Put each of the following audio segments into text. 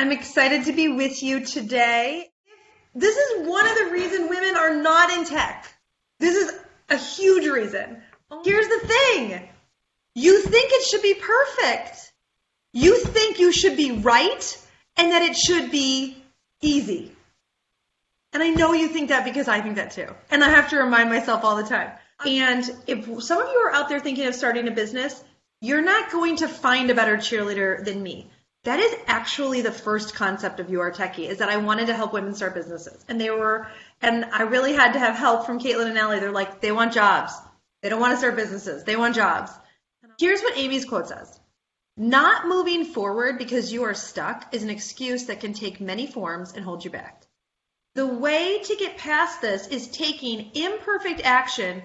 I'm excited to be with you today. This is one of the reasons women are not in tech. This is a huge reason. Here's the thing. You think it should be perfect. You think you should be right and that it should be easy. And I know you think that because I think that too. And I have to remind myself all the time. And if some of you are out there thinking of starting a business, you're not going to find a better cheerleader than me. That is actually the first concept of You Are Techie, is that I wanted to help women start businesses. And I really had to have help from Caitlin and Ellie. They're like, they want jobs. They don't want to start businesses. They want jobs. Here's what Amy's quote says. Not moving forward because you are stuck is an excuse that can take many forms and hold you back. The way to get past this is taking imperfect action,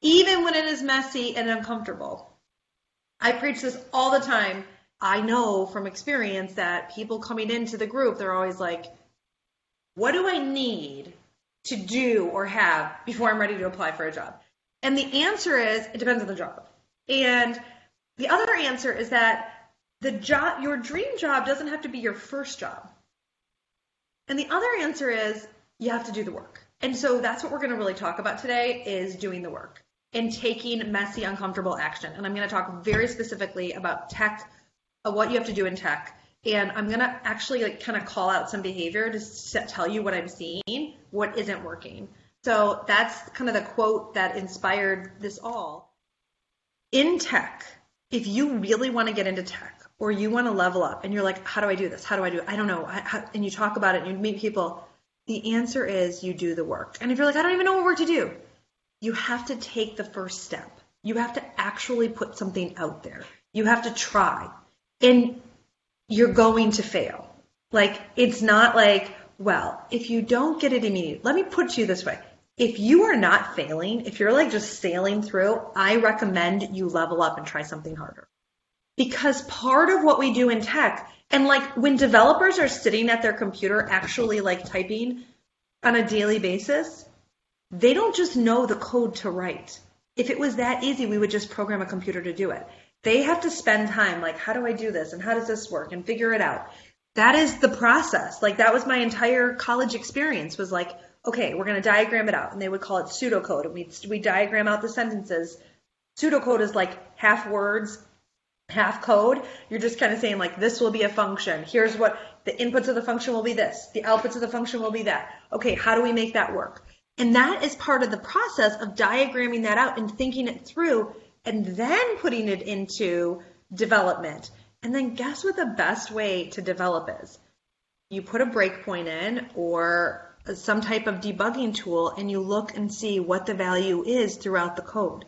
even when it is messy and uncomfortable. I preach this all the time. I know from experience that people coming into the group, they're always like, what do I need to do or have before I'm ready to apply for a job? And the answer is, it depends on the job. And the other answer is that the job, your dream job doesn't have to be your first job. And the other answer is you have to do the work. And so that's what we're going to really talk about today, is doing the work and taking messy, uncomfortable action. And I'm going to talk very specifically about tech, what you have to do in tech. And I'm going to actually call out some behavior to tell you what I'm seeing, what isn't working. So that's kind of the quote that inspired this all. In tech, if you really want to get into tech, or you want to level up and you're like, how do I do this? How do I do it? I don't know. And you talk about it and you meet people. The answer is you do the work. And if you're like, I don't even know what work to do, you have to take the first step. You have to actually put something out there. You have to try, and you're going to fail. It's not if you don't get it immediately, let me put you this way. If you are not failing, if you're just sailing through, I recommend you level up and try something harder. Because part of what we do in tech, and when developers are sitting at their computer actually typing on a daily basis, they don't just know the code to write. If it was that easy, we would just program a computer to do it. They have to spend time how do I do this and how does this work and figure it out. That is the process. That was my entire college experience, was okay, we're going to diagram it out. And they would call it pseudocode. And we diagram out the sentences. Pseudocode is half words, half code. You're just kind of saying this will be a function. Here's what the inputs of the function will be, this, the outputs of the function will be that. Okay, how do we make that work? And that is part of the process of diagramming that out and thinking it through and then putting it into development. And then guess what the best way to develop is? You put a breakpoint in or some type of debugging tool and you look and see what the value is throughout the code.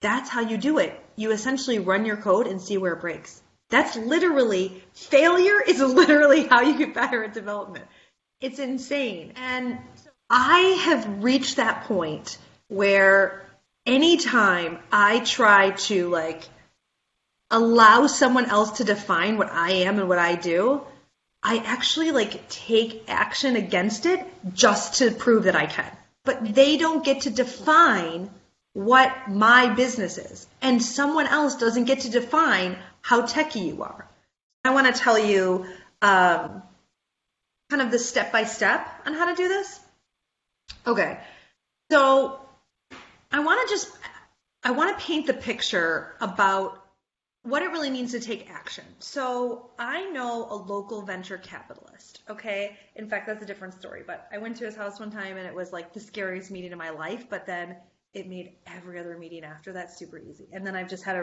That's how you do it. You essentially run your code and see where it breaks. That's literally, failure is literally how you get better at development. It's insane. And I have reached that point where anytime I try to allow someone else to define what I am and what I do, I actually take action against it just to prove that I can. But they don't get to define what my business is, and someone else doesn't get to define how techie you are. I want to tell you kind of the step-by-step on how to do this. Okay, so I want to paint the picture about what it really means to take action. So I know a local venture capitalist, okay? In fact, that's a different story, but I went to his house one time and it was the scariest meeting of my life, but then it made every other meeting after that super easy. And then I've just had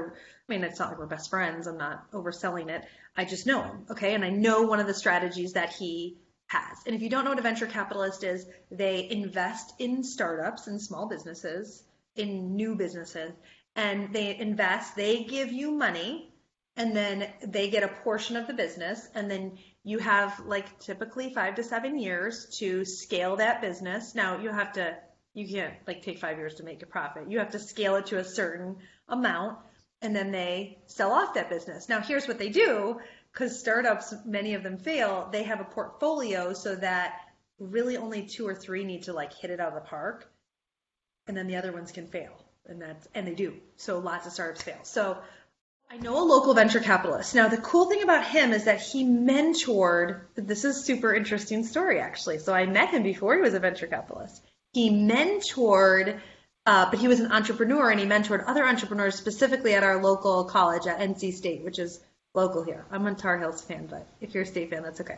it's not we're best friends. I'm not overselling it. I just know him, okay? And I know one of the strategies that he has. And if you don't know what a venture capitalist is, they invest in startups and small businesses, in new businesses, and they invest, they give you money, and then they get a portion of the business, and then you have like typically 5 to 7 years to scale that business. Now you can't like take 5 years to make a profit. You have to scale it to a certain amount, and then they sell off that business. Now here's what they do, because startups, many of them fail. They have a portfolio so that really only 2 or 3 need to like hit it out of the park, and then the other ones can fail, and they do. So lots of startups fail. So I know a local venture capitalist. Now the cool thing about him is that he mentored, this is a super interesting story actually. So I met him before he was a venture capitalist. He mentored, but he was an entrepreneur, and he mentored other entrepreneurs specifically at our local college at NC State, which is local here. I'm a Tar Heels fan, but if you're a State fan, that's okay.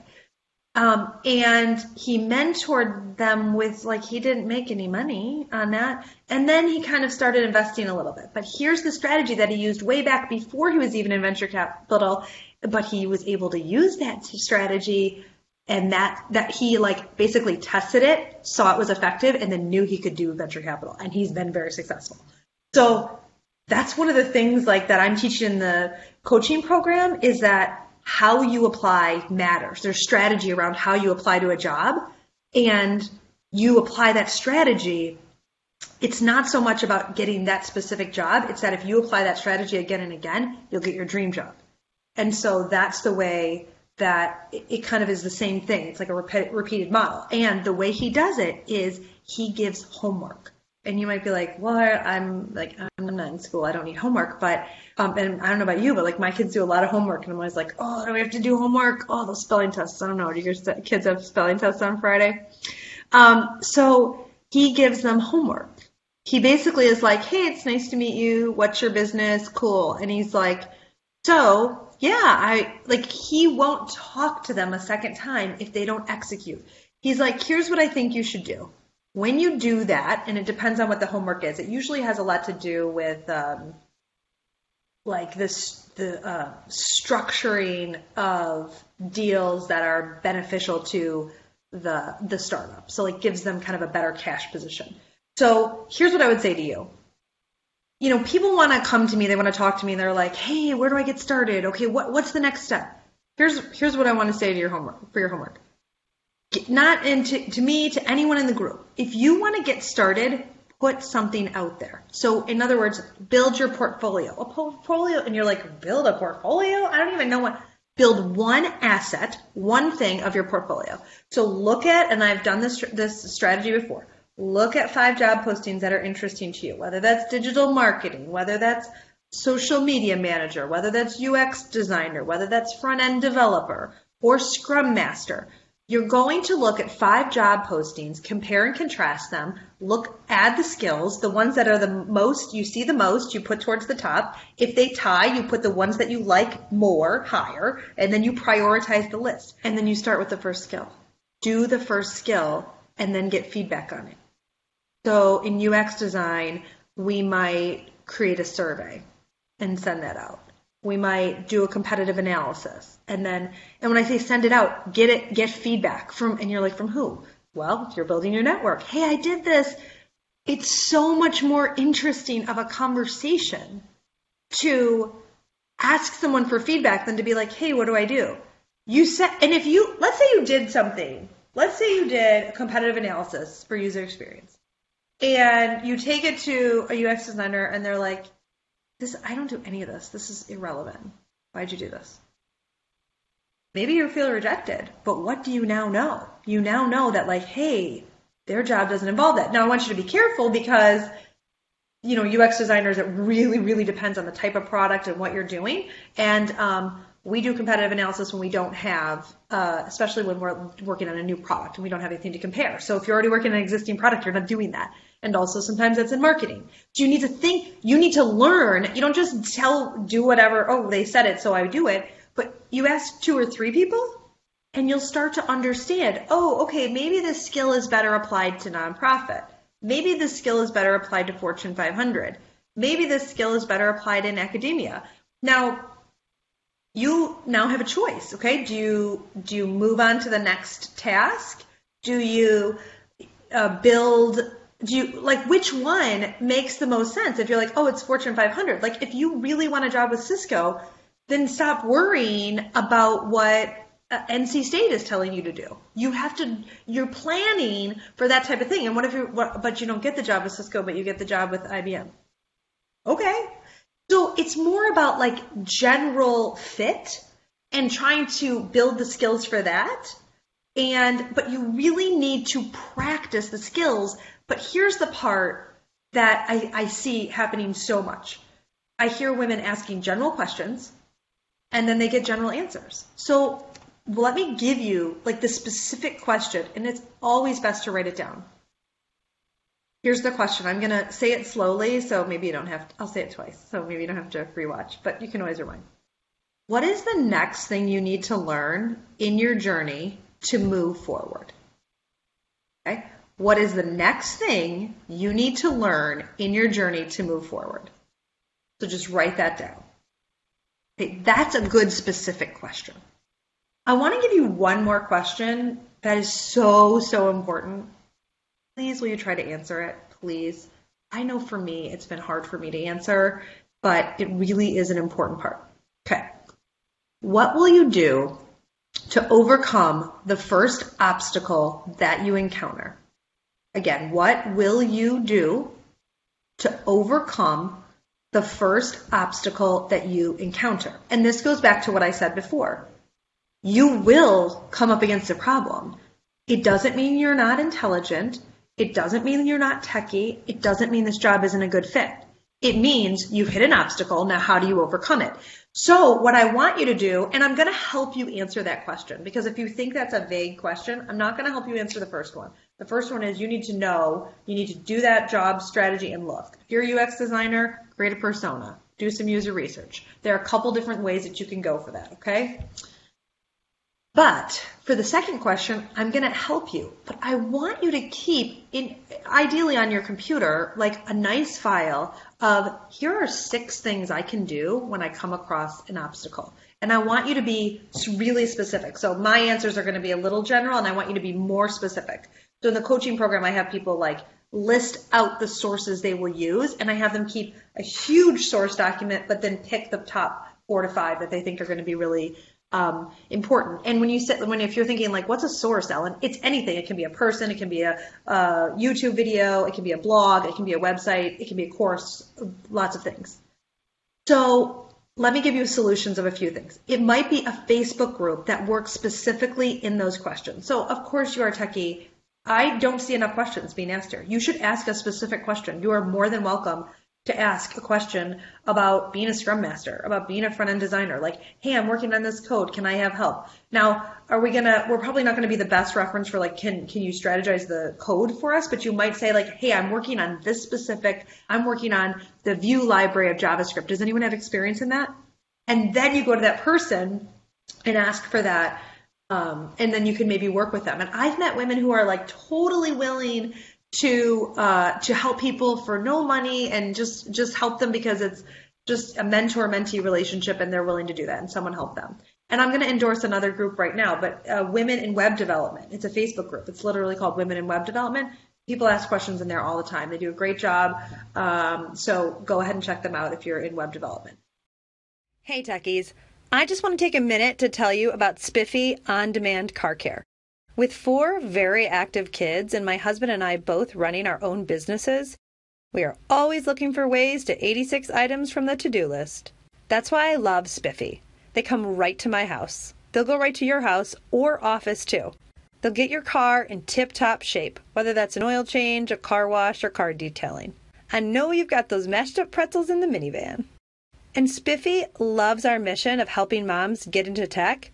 And he mentored them with, like, he didn't make any money on that. And then he kind of started investing a little bit. But here's the strategy that he used way back before he was even in venture capital, but he was able to use that strategy, and that he like basically tested it, saw it was effective, and then knew he could do venture capital. And he's been very successful. So that's one of the things like that I'm teaching in the coaching program, is that how you apply matters. There's strategy around how you apply to a job, and you apply that strategy. It's not so much about getting that specific job. It's that if you apply that strategy again and again, you'll get your dream job. And so that's the way that it kind of is the same thing. It's like a repeated model. And the way he does it is he gives homework. And you might be like, well, I'm not in school. I don't need homework. But, and I don't know about you, but like my kids do a lot of homework, and I'm always like, oh, do we have to do homework? Oh, those spelling tests. I don't know. Do your kids have spelling tests on Friday? So he gives them homework. He basically is like, hey, it's nice to meet you. What's your business? Cool. And he's like, so yeah, he won't talk to them a second time if they don't execute. He's like, here's what I think you should do. When you do that, and it depends on what the homework is, it usually has a lot to do with the structuring of deals that are beneficial to the startup. So it gives them kind of a better cash position. So here's what I would say to you. You know, people want to come to me, they want to talk to me, and they're like, hey, where do I get started? Okay, what's the next step? Here's what I want to say to your homework, for your homework. Not into to me, to anyone in the group. If you want to get started, put something out there. So in other words, build your portfolio. A portfolio, and you're like, build a portfolio? I don't even know what. Build one asset, one thing of your portfolio. So look at, and I've done this strategy before, look at 5 job postings that are interesting to you, whether that's digital marketing, whether that's social media manager, whether that's UX designer, whether that's front-end developer or Scrum Master. You're going to look at 5 job postings, compare and contrast them, add the skills, the ones that are the most, you see the most, you put towards the top. If they tie, you put the ones that you like more, higher, and then you prioritize the list. And then you start with the first skill. Do the first skill and then get feedback on it. So in UX design, we might create a survey and send that out. We might do a competitive analysis, and when I say send it out, get feedback from, and you're like, from who? Well, you're building your network. Hey, I did this. It's so much more interesting of a conversation to ask someone for feedback than to be like, hey, what do I do? You said, and if you, let's say you did something, let's say you did a competitive analysis for user experience, and you take it to a UX designer, and they're like, I don't do any of this. This is irrelevant. Why'd you do this? Maybe you feel rejected, but what do you now know? You now know that, like, hey, their job doesn't involve that. Now, I want you to be careful because, you know, UX designers, it really, really depends on the type of product and what you're doing. And we do competitive analysis when we don't have, especially when we're working on a new product and we don't have anything to compare. So if you're already working on an existing product, you're not doing that. And also sometimes that's in marketing. So you need to think, you need to learn. You don't just do whatever, oh, they said it, so I do it. But you ask 2 or 3 people and you'll start to understand, oh, okay, maybe this skill is better applied to nonprofit. Maybe this skill is better applied to Fortune 500. Maybe this skill is better applied in academia. Now, you now have a choice, okay? Do you move on to the next task? Do you which one makes the most sense? If you're like, oh, it's Fortune 500. Like, if you really want a job with Cisco, then stop worrying about what NC State is telling you to do. You have to, you're planning for that type of thing. And what if but you don't get the job with Cisco, but you get the job with IBM? Okay. So it's more about like general fit and trying to build the skills for that. But you really need to practice the skills. But here's the part that I see happening so much. I hear women asking general questions and then they get general answers. So let me give you like the specific question, and it's always best to write it down. Here's the question. I'm going to say it slowly, so maybe you don't have to, I'll say it twice, so maybe you don't have to rewatch, but you can always rewind. What is the next thing you need to learn in your journey to move forward? Okay. What is the next thing you need to learn in your journey to move forward? So just write that down. Okay, that's a good specific question. I want to give you one more question that is so, so important. Please, will you try to answer it? Please. I know for me, it's been hard for me to answer, but it really is an important part. Okay. What will you do to overcome the first obstacle that you encounter? Again, what will you do to overcome the first obstacle that you encounter? And this goes back to what I said before. You will come up against a problem. It doesn't mean you're not intelligent. It doesn't mean you're not techie. It doesn't mean this job isn't a good fit. It means you've hit an obstacle. Now, how do you overcome it? So what I want you to do, and I'm going to help you answer that question, because if you think that's a vague question, I'm not going to help you answer the first one. The first one is you need to know, you need to do that job strategy and look. If you're a UX designer, create a persona, do some user research. There are a couple different ways that you can go for that, okay? But for the second question, I'm going to help you, but I want you to keep, ideally on your computer, like a nice file of here are 6 things I can do when I come across an obstacle. And I want you to be really specific. So my answers are going to be a little general, and I want you to be more specific. So in the coaching program, I have people like list out the sources they will use, and I have them keep a huge source document, but then pick the top 4 to 5 that they think are going to be really important. And when you if you're thinking like, what's a source, Ellen? It's anything. It can be a person. It can be a YouTube video. It can be a blog. It can be a website. It can be a course. Lots of things. So let me give you solutions of a few things. It might be a Facebook group that works specifically in those questions. So of course you are techie. I don't see enough questions being asked here. You should ask a specific question. You are more than welcome to ask a question about being a Scrum Master, about being a front-end designer, like, hey, I'm working on this code, can I have help? Now, we're probably not gonna be the best reference for like, can you strategize the code for us? But you might say like, hey, I'm working on the view library of JavaScript. Does anyone have experience in that? And then you go to that person and ask for that, and then you can maybe work with them. And I've met women who are like totally willing to help people for no money and just help them because it's just a mentor-mentee relationship, and they're willing to do that, and someone helped them. And I'm going to endorse another group right now, but Women in Web Development. It's a Facebook group. It's literally called Women in Web Development. People ask questions in there all the time. They do a great job, so go ahead and check them out if you're in web development. Hey, techies. I just want to take a minute to tell you about Spiffy on-demand car care. With 4 very active kids and my husband and I both running our own businesses, we are always looking for ways to 86 items from the to-do list. That's why I love Spiffy. They come right to my house. They'll go right to your house or office too. They'll get your car in tip-top shape, whether that's an oil change, a car wash, or car detailing. I know you've got those mashed up pretzels in the minivan. And Spiffy loves our mission of helping moms get into tech.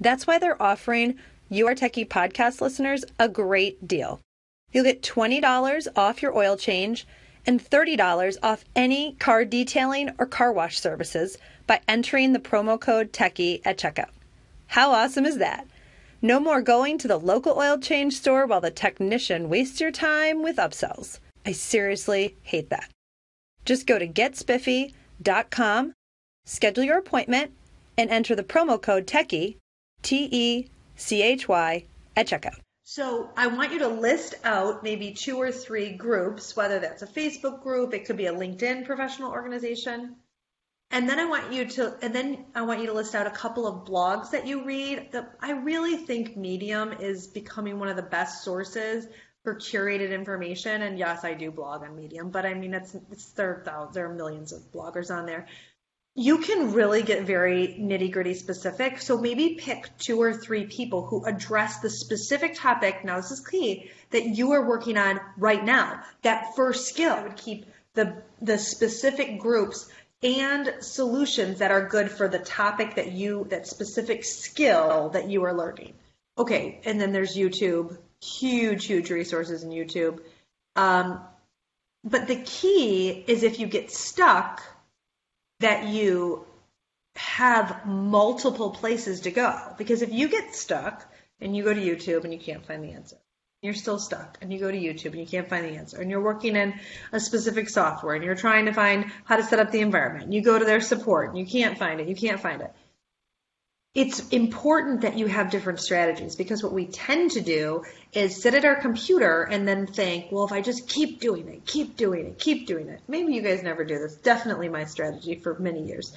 That's why they're offering You Are Techie podcast listeners a great deal. You'll get $20 off your oil change and $30 off any car detailing or car wash services by entering the promo code Techie at checkout. How awesome is that? No more going to the local oil change store while the technician wastes your time with upsells. I seriously hate that. Just go to getspiffy.com, schedule your appointment, and enter the promo code Techie, TECHY, at checkout. So I want you to list out maybe 2 or 3 groups, whether that's a Facebook group, it could be a LinkedIn professional organization, And then I want you to list out a couple of blogs that you read. I really think Medium is becoming one of the best sources for curated information. And yes, I do blog on Medium, but I mean, it's there are millions of bloggers on there. You can really get very nitty-gritty specific. So maybe pick 2 or 3 people who address the specific topic, now this is key, that you are working on right now. That first skill, I would keep the specific groups and solutions that are good for the topic that specific skill that you are learning. Okay, and then there's YouTube, huge resources in YouTube. But the key is, if you get stuck, that you have multiple places to go. Because if you get stuck and you go to YouTube and you can't find the answer, you're still stuck, and you go to YouTube and you can't find the answer, and you're working in a specific software and you're trying to find how to set up the environment, and you go to their support and you can't find it, It's important that you have different strategies, because what we tend to do is sit at our computer and then think, well, if I just keep doing it. Maybe you guys never do this. Definitely my strategy for many years.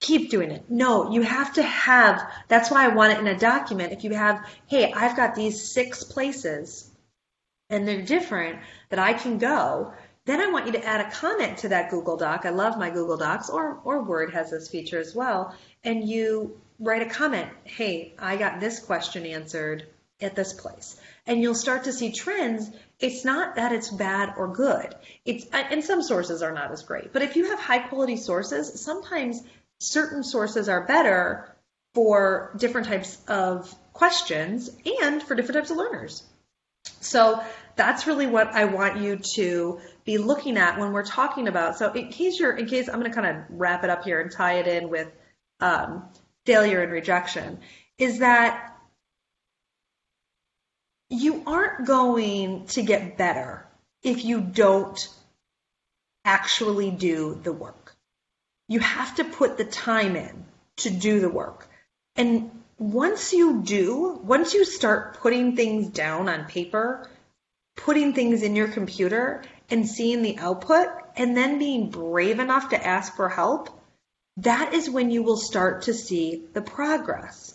Keep doing it. No, you have to have, that's why I want it in a document. If you have, hey, I've got these 6 places and they're different that I can go, then I want you to add a comment to that Google Doc. I love my Google Docs, or Word has this feature as well. And you write a comment, hey, I got this question answered at this place. And you'll start to see trends. It's not that it's bad or good. And some sources are not as great. But if you have high quality sources, sometimes certain sources are better for different types of questions and for different types of learners. So that's really what I want you to be looking at when we're talking about. So in case I'm going to kind of wrap it up here and tie it in with failure and rejection, is that you aren't going to get better if you don't actually do the work. You have to put the time in to do the work. And once you start putting things down on paper, putting things in your computer and seeing the output, and then being brave enough to ask for help, that is when you will start to see the progress.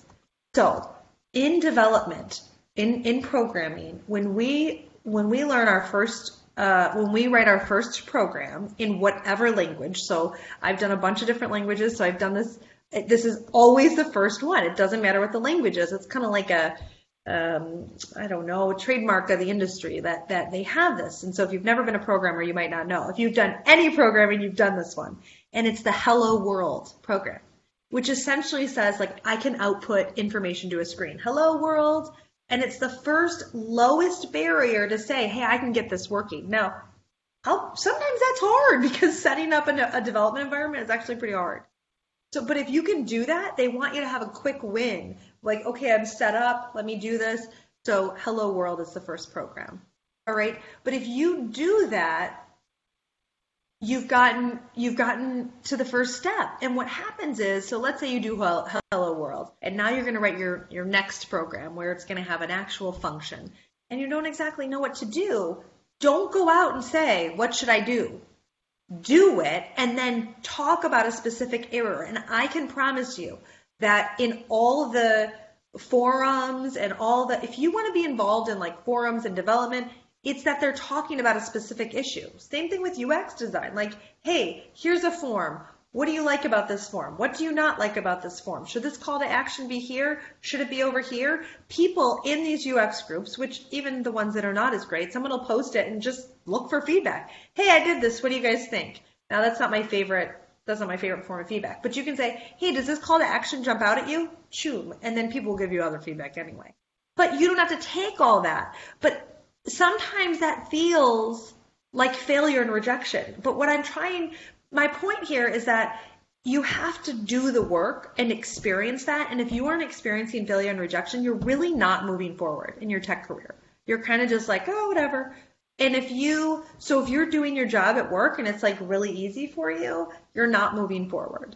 So in development, in programming, when we learn our first, when we write our first program in whatever language, so I've done a bunch of different languages, so I've done this, this is always the first one. It doesn't matter what the language is. It's kind of like a, I don't know, trademark of the industry that they have this. And so if you've never been a programmer, you might not know. If you've done any programming, you've done this one. And it's the Hello World program, which essentially says, like, I can output information to a screen. Hello world. And it's the first lowest barrier to say, hey, I can get this working. Now, sometimes that's hard, because setting up a development environment is actually pretty hard. So, but if you can do that, they want you to have a quick win. Like, okay, I'm set up, let me do this. So Hello World is the first program. All right. But if you do that, you've gotten to the first step. And what happens is, so let's say you do Hello World, and now you're going to write your next program where it's going to have an actual function, and you don't exactly know what to do. Don't go out and say, what should I do? Do it, and then talk about a specific error. And I can promise you that in all the forums and if you want to be involved in, like, forums and development, it's that they're talking about a specific issue. Same thing with UX design. Like, hey, here's a form. What do you like about this form? What do you not like about this form? Should this call to action be here? Should it be over here? People in these UX groups, which even the ones that are not as great, someone will post it and just look for feedback. Hey, I did this. What do you guys think? Now, that's not my favorite form of feedback. But you can say, hey, does this call to action jump out at you? Choom. And then people will give you other feedback anyway. But you don't have to take all that. But sometimes that feels like failure and rejection. But my point here is that you have to do the work and experience that. And if you aren't experiencing failure and rejection, you're really not moving forward in your tech career. You're kind of just like, oh, whatever. And if you're doing your job at work and it's like really easy for you, you're not moving forward.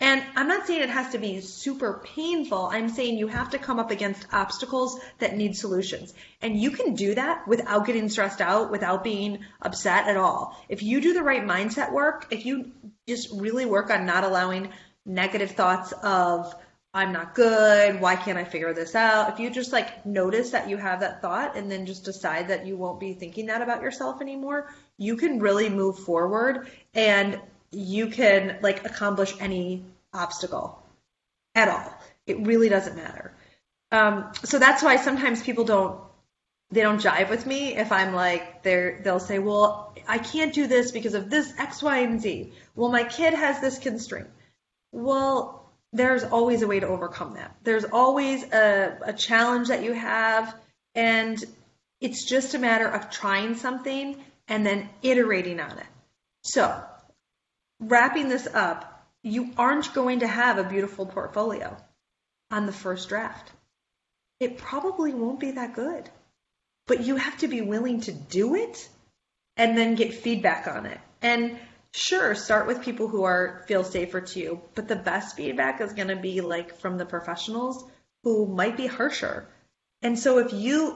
And I'm not saying it has to be super painful. I'm saying you have to come up against obstacles that need solutions. And you can do that without getting stressed out, without being upset at all. If you do the right mindset work, if you just really work on not allowing negative thoughts of I'm not good, why can't I figure this out? If you just like notice that you have that thought and then just decide that you won't be thinking that about yourself anymore, you can really move forward and you can like accomplish any obstacle at all. It really doesn't matter. So that's why sometimes people don't jive with me if I'm like, they'll say, well, I can't do this because of this X, Y, and Z. Well, my kid has this constraint. Well, there's always a way to overcome that. There's always a challenge that you have, and it's just a matter of trying something and then iterating on it. So wrapping this up, you aren't going to have a beautiful portfolio on the first draft. It probably won't be that good, but you have to be willing to do it and then get feedback on it. And sure, start with people who feel safer to you, but the best feedback is going to be like from the professionals who might be harsher. And so if you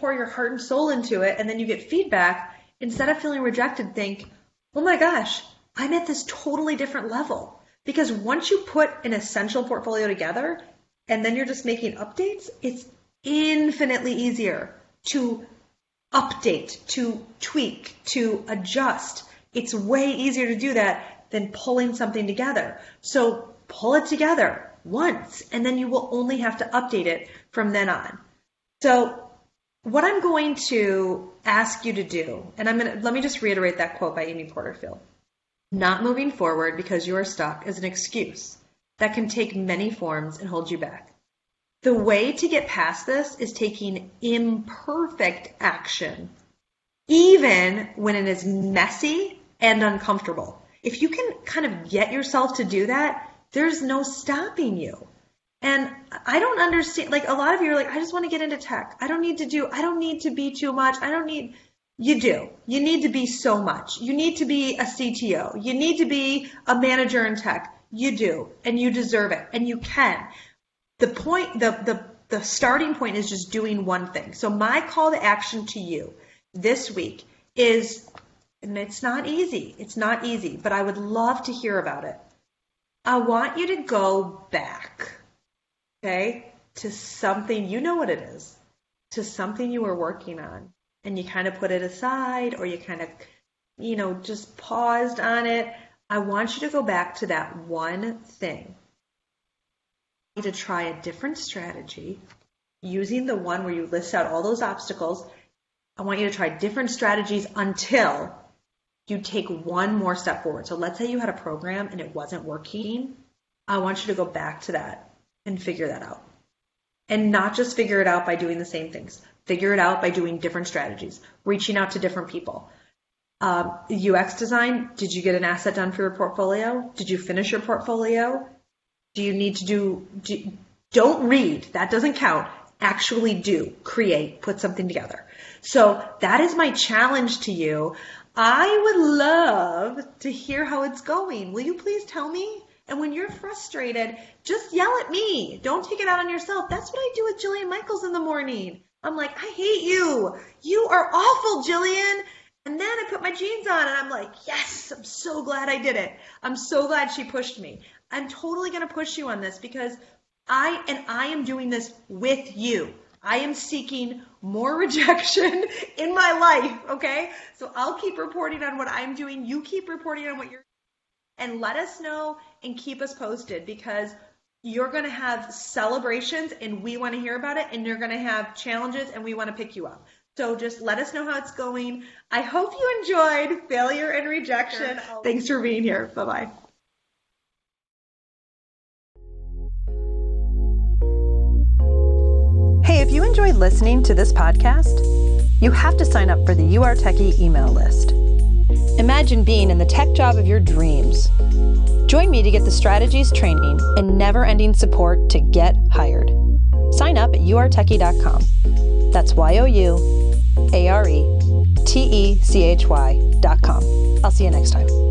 pour your heart and soul into it and then you get feedback, instead of feeling rejected, think, oh my gosh, I'm at this totally different level. Because once you put an essential portfolio together and then you're just making updates, it's infinitely easier to update, to tweak, to adjust. It's way easier to do that than pulling something together. So pull it together once, and then you will only have to update it from then on. So what I'm going to ask you to do, and let me just reiterate that quote by Amy Porterfield. Not moving forward because you are stuck is an excuse that can take many forms and hold you back. The way to get past this is taking imperfect action, even when it is messy and uncomfortable. If you can kind of get yourself to do that, there's no stopping you. And I don't understand, like a lot of you are like, I just want to get into tech. I don't need to be too much. You do. You need to be so much. You need to be a CTO. You need to be a manager in tech. You do, and you deserve it, and you can. The point, the starting point is just doing one thing. So my call to action to you this week is, and it's not easy, but I would love to hear about it. I want you to go back, okay, to something, you know what it is, to something you were working on. And you kind of put it aside, or you kind of, just paused on it. I want you to go back to that one thing. You need to try a different strategy using the one where you list out all those obstacles. I want you to try different strategies until you take one more step forward. So let's say you had a program and it wasn't working. I want you to go back to that and figure that out. And not just figure it out by doing the same things. Figure it out by doing different strategies, reaching out to different people. UX design, did you get an asset done for your portfolio? Did you finish your portfolio? Do you need to don't read, that doesn't count. Actually do, create, put something together. So that is my challenge to you. I would love to hear how it's going. Will you please tell me? And when you're frustrated, just yell at me. Don't take it out on yourself. That's what I do with Jillian Michaels in the morning. I'm like, I hate you. You are awful, Jillian. And then I put my jeans on and I'm like, yes, I'm so glad I did it. I'm so glad she pushed me. I'm totally going to push you on this because I am doing this with you. I am seeking more rejection in my life, okay? So I'll keep reporting on what I'm doing. You keep reporting on what you're doing. And let us know and keep us posted, because you're going to have celebrations and we want to hear about it, and you're going to have challenges and we want to pick you up. So just let us know how it's going. I hope you enjoyed Failure and Rejection. Sure. Thanks for being here. Bye-bye. Hey, if you enjoyed listening to this podcast, you have to sign up for the You Are Techie email list. Imagine being in the tech job of your dreams. Join me to get the strategies, training, and never-ending support to get hired. Sign up at youaretechie.com. That's youaretechy.com. I'll see you next time.